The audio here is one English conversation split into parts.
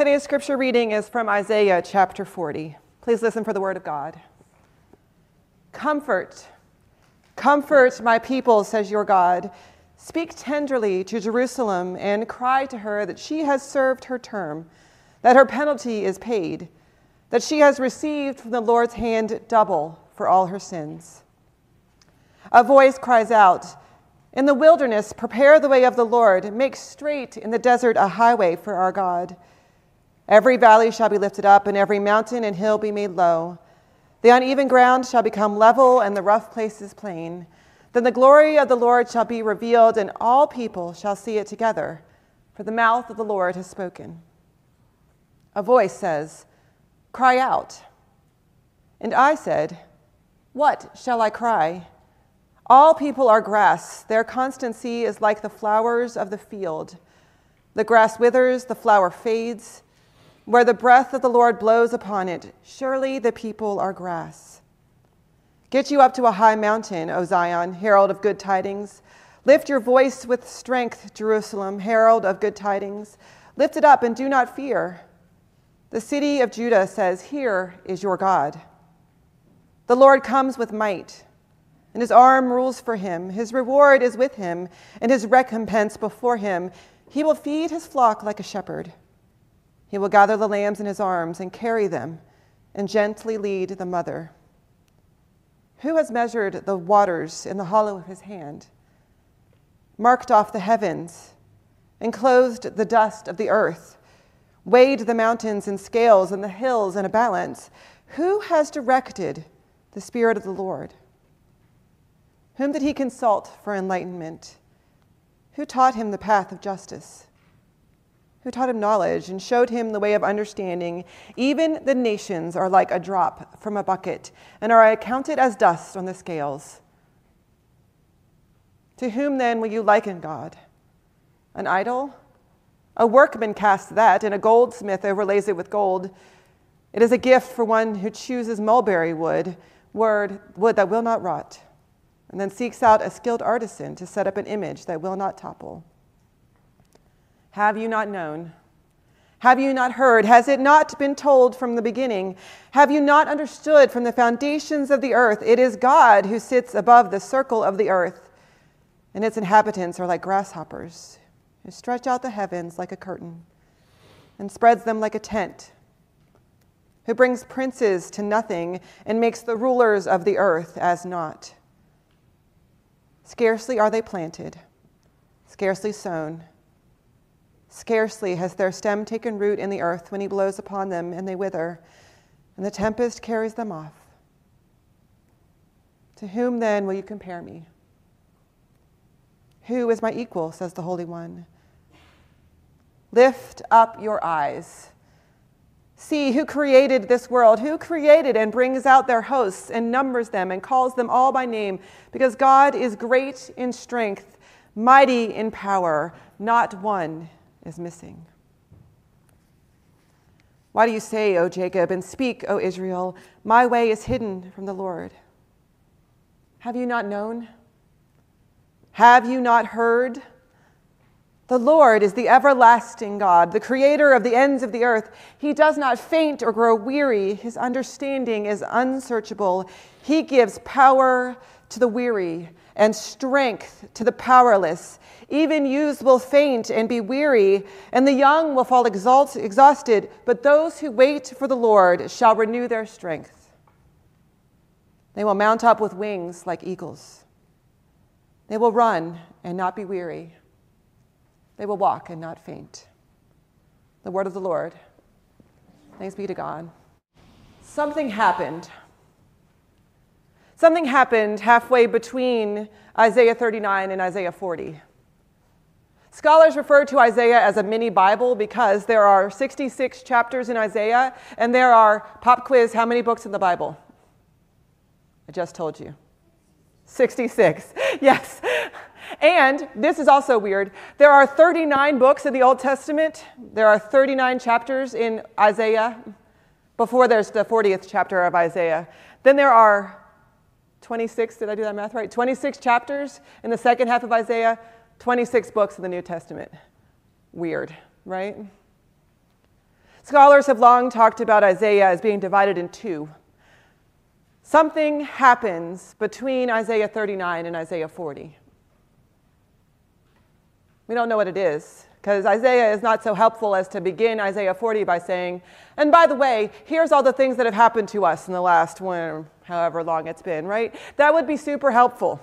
Today's scripture reading is from Isaiah chapter 40. Please listen for the word of God. Comfort, comfort my people, says your God. Speak tenderly to Jerusalem and cry to her that she has served her term, that her penalty is paid, that she has received from the Lord's hand double for all her sins. A voice cries out, in the wilderness, prepare the way of the Lord, make straight in the desert a highway for our God. Every valley shall be lifted up, and every mountain and hill be made low. The uneven ground shall become level, and the rough places plain. Then the glory of the Lord shall be revealed, and all people shall see it together, for the mouth of the Lord has spoken. A voice says, cry out. And I said, what shall I cry? All people are grass. Their constancy is like the flowers of the field. The grass withers, the flower fades. Where the breath of the Lord blows upon it, surely the people are grass. Get you up to a high mountain, O Zion, herald of good tidings. Lift your voice with strength, Jerusalem, herald of good tidings. Lift it up and do not fear. The city of Judah says, here is your God. The Lord comes with might, and his arm rules for him. His reward is with him, and his recompense before him. He will feed his flock like a shepherd. He will gather the lambs in his arms and carry them, and gently lead the mother. Who has measured the waters in the hollow of his hand, marked off the heavens, enclosed the dust of the earth, weighed the mountains in scales and the hills in a balance? Who has directed the Spirit of the Lord? Whom did he consult for enlightenment? Who taught him the path of justice? Who taught him knowledge and showed him the way of understanding? Even the nations are like a drop from a bucket and are accounted as dust on the scales. To whom then will you liken God? An idol? A workman casts that, and a goldsmith overlays it with gold. It is a gift for one who chooses mulberry wood that will not rot, and then seeks out a skilled artisan to set up an image that will not topple. Have you not known? Have you not heard? Has it not been told from the beginning? Have you not understood from the foundations of the earth? It is God who sits above the circle of the earth, and its inhabitants are like grasshoppers, who stretch out the heavens like a curtain and spreads them like a tent, who brings princes to nothing and makes the rulers of the earth as naught. Scarcely are they planted, scarcely sown. Scarcely has their stem taken root in the earth when he blows upon them and they wither, and the tempest carries them off. To whom then will you compare me? Who is my equal, says the Holy One? Lift up your eyes. See who created this world, who created and brings out their hosts and numbers them and calls them all by name, because God is great in strength, mighty in power. Not one is missing. Why do you say, O Jacob, and speak, O Israel, my way is hidden from the Lord? Have you not known? Have you not heard? The Lord is the everlasting God, the creator of the ends of the earth. He does not faint or grow weary. His understanding is unsearchable. He gives power to the weary and strength to the powerless. Even youths will faint and be weary, and the young will fall exhausted, but those who wait for the Lord shall renew their strength. They will mount up with wings like eagles. They will run and not be weary. They will walk and not faint. The word of the Lord. Thanks be to God. Something happened halfway between Isaiah 39 and Isaiah 40. Scholars refer to Isaiah as a mini Bible because there are 66 chapters in Isaiah, and there are, pop quiz, how many books in the Bible? I just told you. 66, yes. And this is also weird. There are 39 books in the Old Testament. There are 39 chapters in Isaiah before there's the 40th chapter of Isaiah. Then there are 26, did I do that math right? 26 chapters in the second half of Isaiah, 26 books in the New Testament. Weird, right? Scholars have long talked about Isaiah as being divided in two. Something happens between Isaiah 39 and Isaiah 40. We don't know what it is, because Isaiah is not so helpful as to begin Isaiah 40 by saying, and by the way, here's all the things that have happened to us in the last however long it's been, right? That would be super helpful.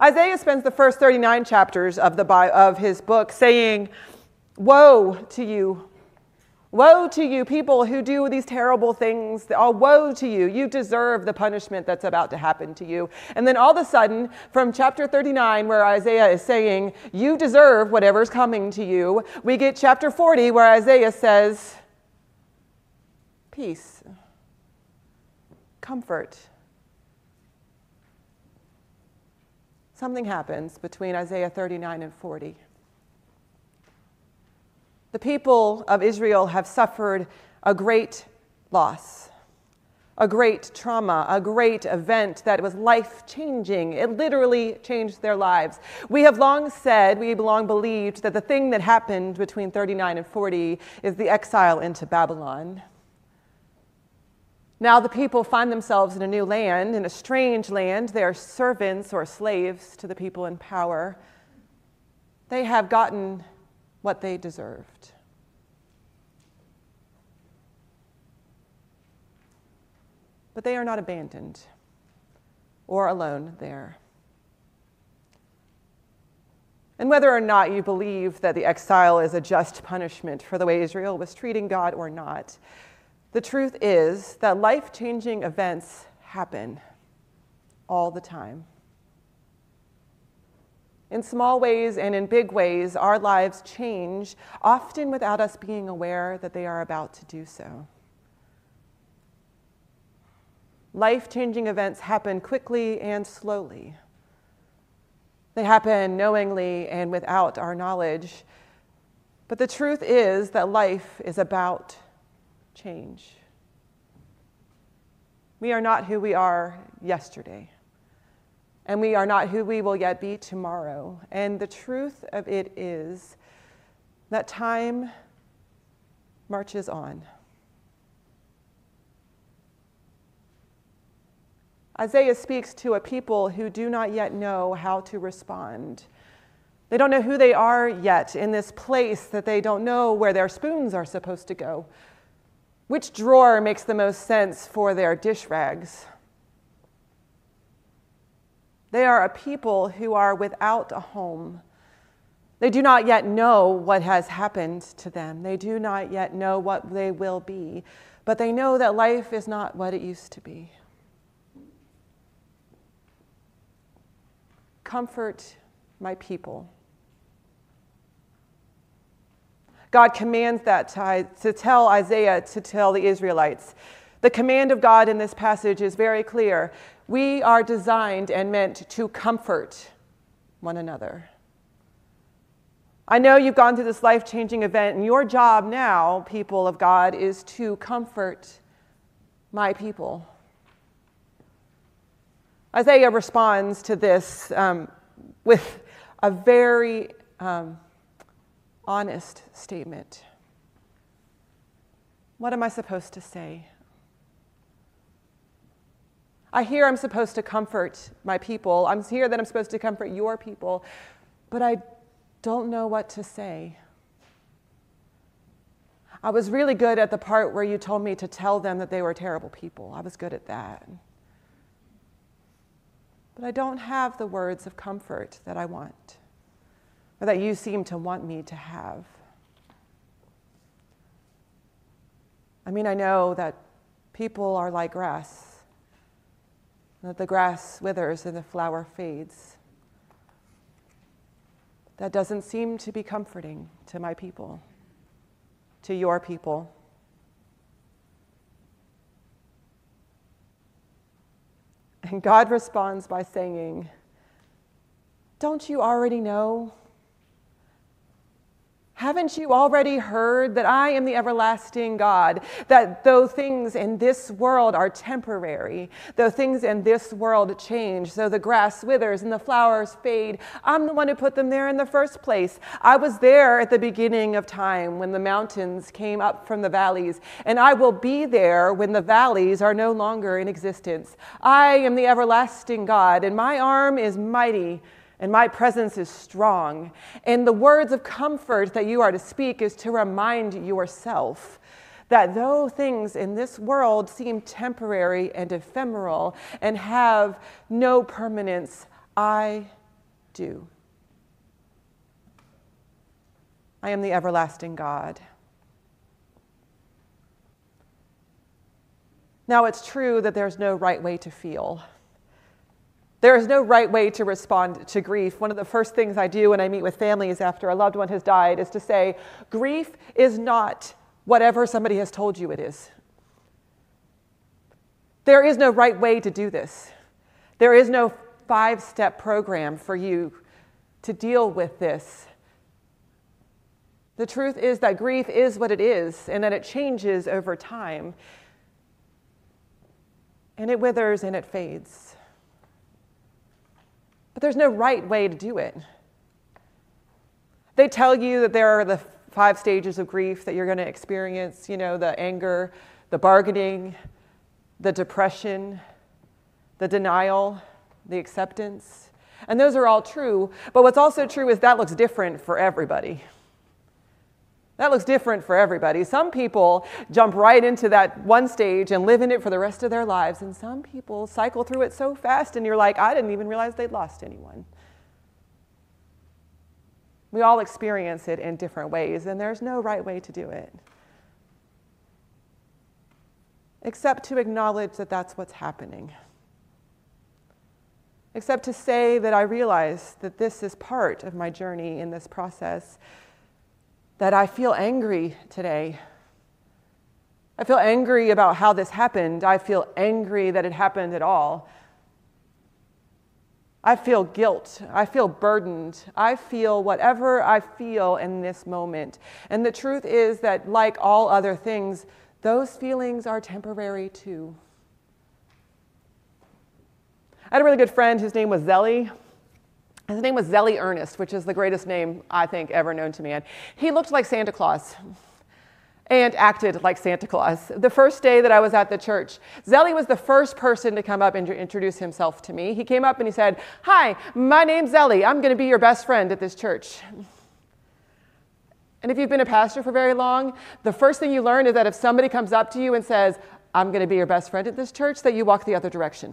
Isaiah spends the first 39 chapters of his book saying, woe to you people who do these terrible things, all woe to you, you deserve the punishment that's about to happen to you. And then all of a sudden, from chapter 39, where Isaiah is saying, you deserve whatever's coming to you, we get chapter 40, where Isaiah says, peace, comfort. Something happens between Isaiah 39 and 40. The people of Israel have suffered a great loss, a great trauma, a great event that was life-changing. It literally changed their lives. We have long said, we have long believed, that the thing that happened between 39 and 40 is the exile into Babylon. Now the people find themselves in a new land, in a strange land. They are servants or slaves to the people in power. They have gotten what they deserved. But they are not abandoned or alone there. And whether or not you believe that the exile is a just punishment for the way Israel was treating God or not, the truth is that life-changing events happen all the time. In small ways and in big ways, our lives change, often without us being aware that they are about to do so. Life-changing events happen quickly and slowly. They happen knowingly and without our knowledge. But the truth is that life is about change. We are not who we are yesterday. And we are not who we will yet be tomorrow. And the truth of it is that time marches on. Isaiah speaks to a people who do not yet know how to respond. They don't know who they are yet in this place that they don't know where their spoons are supposed to go, which drawer makes the most sense for their dish rags. They are a people who are without a home. They do not yet know what has happened to them. They do not yet know what they will be, but they know that life is not what it used to be. Comfort my people. God commands that to tell Isaiah to tell the Israelites. The command of God in this passage is very clear. We are designed and meant to comfort one another. I know you've gone through this life-changing event, and your job now, people of God, is to comfort my people. Isaiah responds to this with a very honest statement. What am I supposed to say? I hear I'm supposed to comfort my people. I'm here that I'm supposed to comfort your people, but I don't know what to say. I was really good at the part where you told me to tell them that they were terrible people. I was good at that. But I don't have the words of comfort that I want, or that you seem to want me to have. I mean, I know that people are like grass, that the grass withers and the flower fades. That doesn't seem to be comforting to my people, to your people. And God responds by saying, "Don't you already know? haven't you already heard that I am the everlasting God, that though things in this world are temporary, though things in this world change, though the grass withers and the flowers fade, I'm the one who put them there in the first place. I was there at the beginning of time when the mountains came up from the valleys, and I will be there when the valleys are no longer in existence. I am the everlasting God, and my arm is mighty, and my presence is strong. And the words of comfort that you are to speak is to remind yourself that though things in this world seem temporary and ephemeral and have no permanence, I do. I am the everlasting God. Now, it's true that there's no right way to feel. There is no right way to respond to grief. One of the first things I do when I meet with families after a loved one has died is to say, grief is not whatever somebody has told you it is. There is no right way to do this. There is no five-step program for you to deal with this. The truth is that grief is what it is, and that it changes over time. And it withers and it fades. But there's no right way to do it. They tell you that there are the five stages of grief that you're going to experience, the anger, the bargaining, the depression, the denial, the acceptance. And those are all true, but what's also true is that looks different for everybody. That looks different for everybody. Some people jump right into that one stage and live in it for the rest of their lives, and some people cycle through it so fast and you're like, I didn't even realize they'd lost anyone. We all experience it in different ways, and there's no right way to do it, except to acknowledge that that's what's happening, except to say that I realize that this is part of my journey in this process, that I feel angry today. I feel angry about how this happened. I feel angry that it happened at all. I feel guilt. I feel burdened. I feel whatever I feel in this moment. And the truth is that, like all other things, those feelings are temporary too. I had a really good friend whose name was Zelly. His name was Zelly Ernest, which is the greatest name I think ever known to man. He looked like Santa Claus and acted like Santa Claus. The first day that I was at the church, Zelly was the first person to come up and introduce himself to me. He came up and he said, "Hi, my name's Zelly. I'm going to be your best friend at this church." And if you've been a pastor for very long, the first thing you learn is that if somebody comes up to you and says, "I'm going to be your best friend at this church," that you walk the other direction.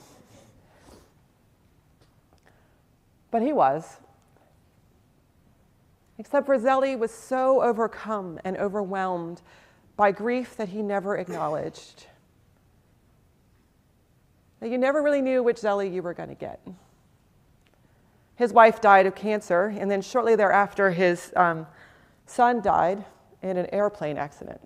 But he was. Except for Zelly was so overcome and overwhelmed by grief that he never acknowledged. That you never really knew which Zelly you were going to get. His wife died of cancer, and then shortly thereafter his son died in an airplane accident.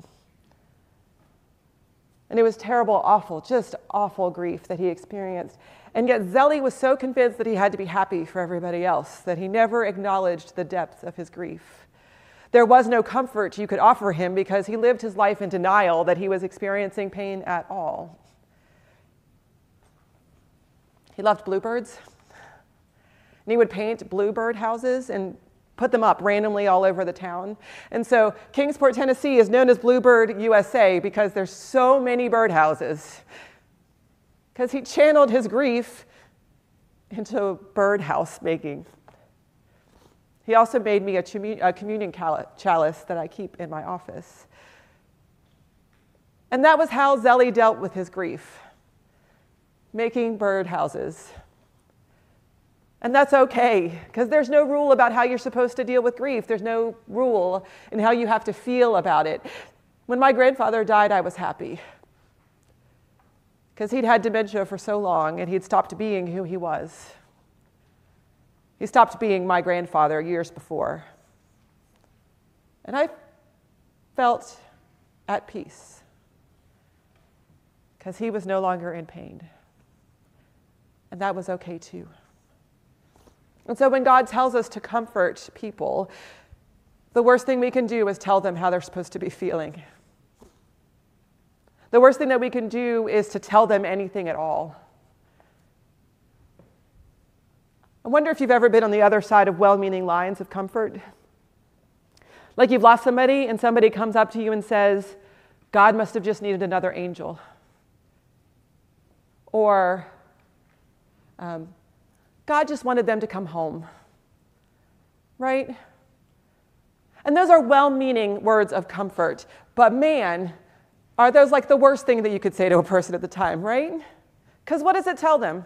And it was terrible, awful, just awful grief that he experienced. And yet Zelly was so convinced that he had to be happy for everybody else that he never acknowledged the depth of his grief. There was no comfort you could offer him because he lived his life in denial that he was experiencing pain at all. He loved bluebirds, and he would paint bluebird houses and put them up randomly all over the town. And so Kingsport, Tennessee is known as Bluebird, USA because there's so many birdhouses. Because he channeled his grief into birdhouse making. He also made me a communion chalice that I keep in my office. And that was how Zelly dealt with his grief, making birdhouses. And that's okay, because there's no rule about how you're supposed to deal with grief. There's no rule in how you have to feel about it. When my grandfather died, I was happy, because he'd had dementia for so long and he'd stopped being who he was. He stopped being my grandfather years before. And I felt at peace because he was no longer in pain. And that was okay too. And so when God tells us to comfort people, The worst thing we can do is tell them how they're supposed to be feeling. The worst thing that we can do is to tell them anything at all. I wonder if you've ever been on the other side of well-meaning lines of comfort. Like you've lost somebody and somebody comes up to you and says, God must have just needed another angel. Or God just wanted them to come home, right? And those are well-meaning words of comfort, but man, are those like the worst thing that you could say to a person at the time, right? Because what does it tell them?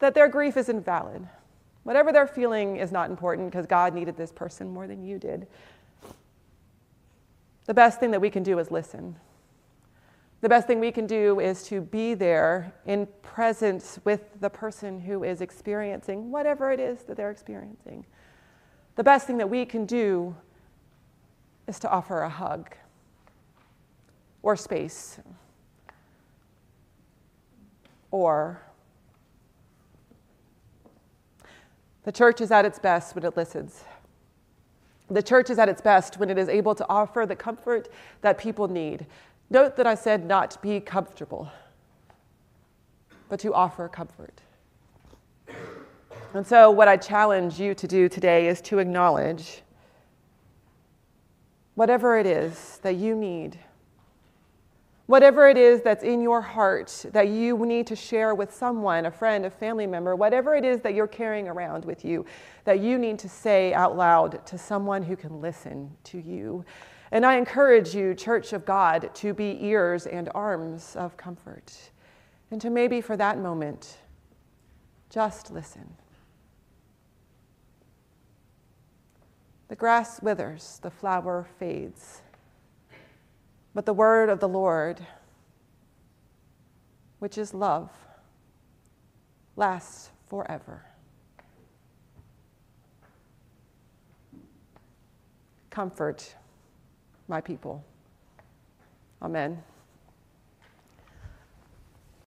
That their grief is invalid. Whatever they're feeling is not important because God needed this person more than you did. The best thing that we can do is listen. The best thing we can do is to be there in presence with the person who is experiencing whatever it is that they're experiencing. The best thing that we can do is to offer a hug or space or the church is at its best when it listens. The church is at its best when it is able to offer the comfort that people need. Note that I said not be comfortable, but to offer comfort. And so what I challenge you to do today is to acknowledge whatever it is that you need, whatever it is that's in your heart that you need to share with someone, a friend, a family member, whatever it is that you're carrying around with you, that you need to say out loud to someone who can listen to you. And I encourage you, Church of God, to be ears and arms of comfort, and to maybe for that moment, just listen. The grass withers, the flower fades, but the word of the Lord, which is love, lasts forever. Comfort my people. Amen.